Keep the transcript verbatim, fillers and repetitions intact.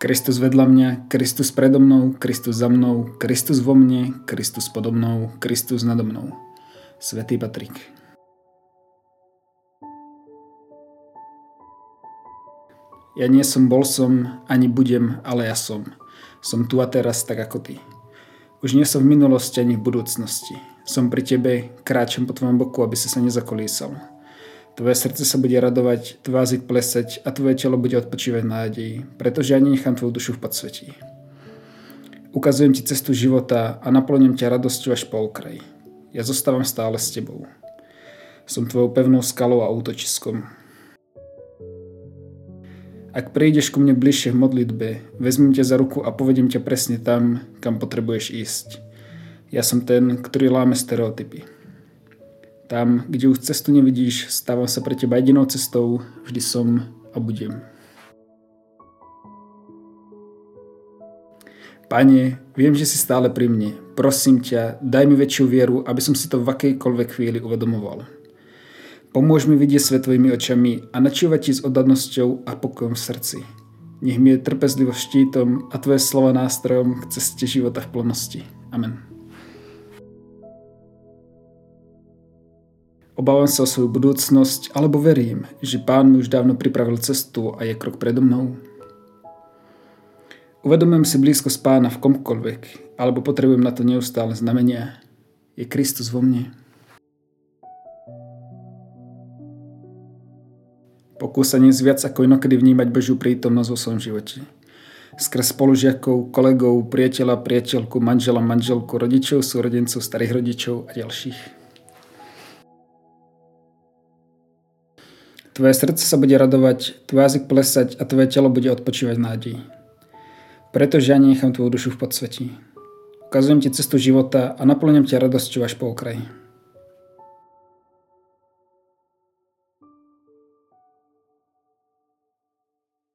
Kristus vedľa mňa, Kristus predo mnou, Kristus za mnou, Kristus vo mne, Kristus podo mnou, Kristus nado mnou. Svätý Patrik. Ja nie som, bol som, ani budem, ale ja som. Som tu a teraz tak ako ty. Už nie som v minulosti ani v budúcnosti. Som pri tebe, kráčam po tvojom boku, aby si sa nezakolísal. Tvoje srdce sa bude radovať, tvoj jazyk plesať a tvoje telo bude odpočívať nádeji, pretože ja nenechám tvoju dušu v podsvetí. Ukazujem ti cestu života a naplňujem ťa radosťou až po okraj. Ja zostávam stále s tebou. Som tvojou pevnou skalou a útočiskom. Ak prídeš ku mne bližšie v modlitbe, vezmem ťa za ruku a povedem ťa presne tam, kam potrebuješ ísť. Ja som ten, ktorý láme stereotypy. Tam, kde už cestu nevidíš, stávam sa pre teba jedinou cestou, vždy som a budem. Pane, viem, že si stále pri mne. Prosím ťa, daj mi väčšiu vieru, aby som si to v akejkoľvek chvíli uvedomoval. Pomôž mi vidieť svet tvojimi očami a načúvať ti s oddanosťou a pokojom v srdci. Nech mi je trpezlivosť štítom a tvoje slova nástrojom k ceste života v plnosti. Amen. Obávam sa o svoju budúcnosť, alebo verím, že Pán mi už dávno pripravil cestu a je krok predo mnou. Uvedomujem si blízkosť Pána v komkoľvek, alebo potrebujem na to neustále znamenia. Je Kristus vo mne. Pokúsa dnes viac ako inokedy vnímať Božiu prítomnosť vo svojom živote. Skrz spolužiakov, kolegov, priateľa, priateľku, manžela, manželku, rodičov, súrodencov, starých rodičov a ďalších. Tvoje srdce sa bude radovať, tvoj jazyk plesať a tvoje telo bude odpočívať nádej. Pretože ja nenechám tvoju dušu v podsvetí. Ukazujem ti cestu života a naplňam ťa radosťou až po okraji.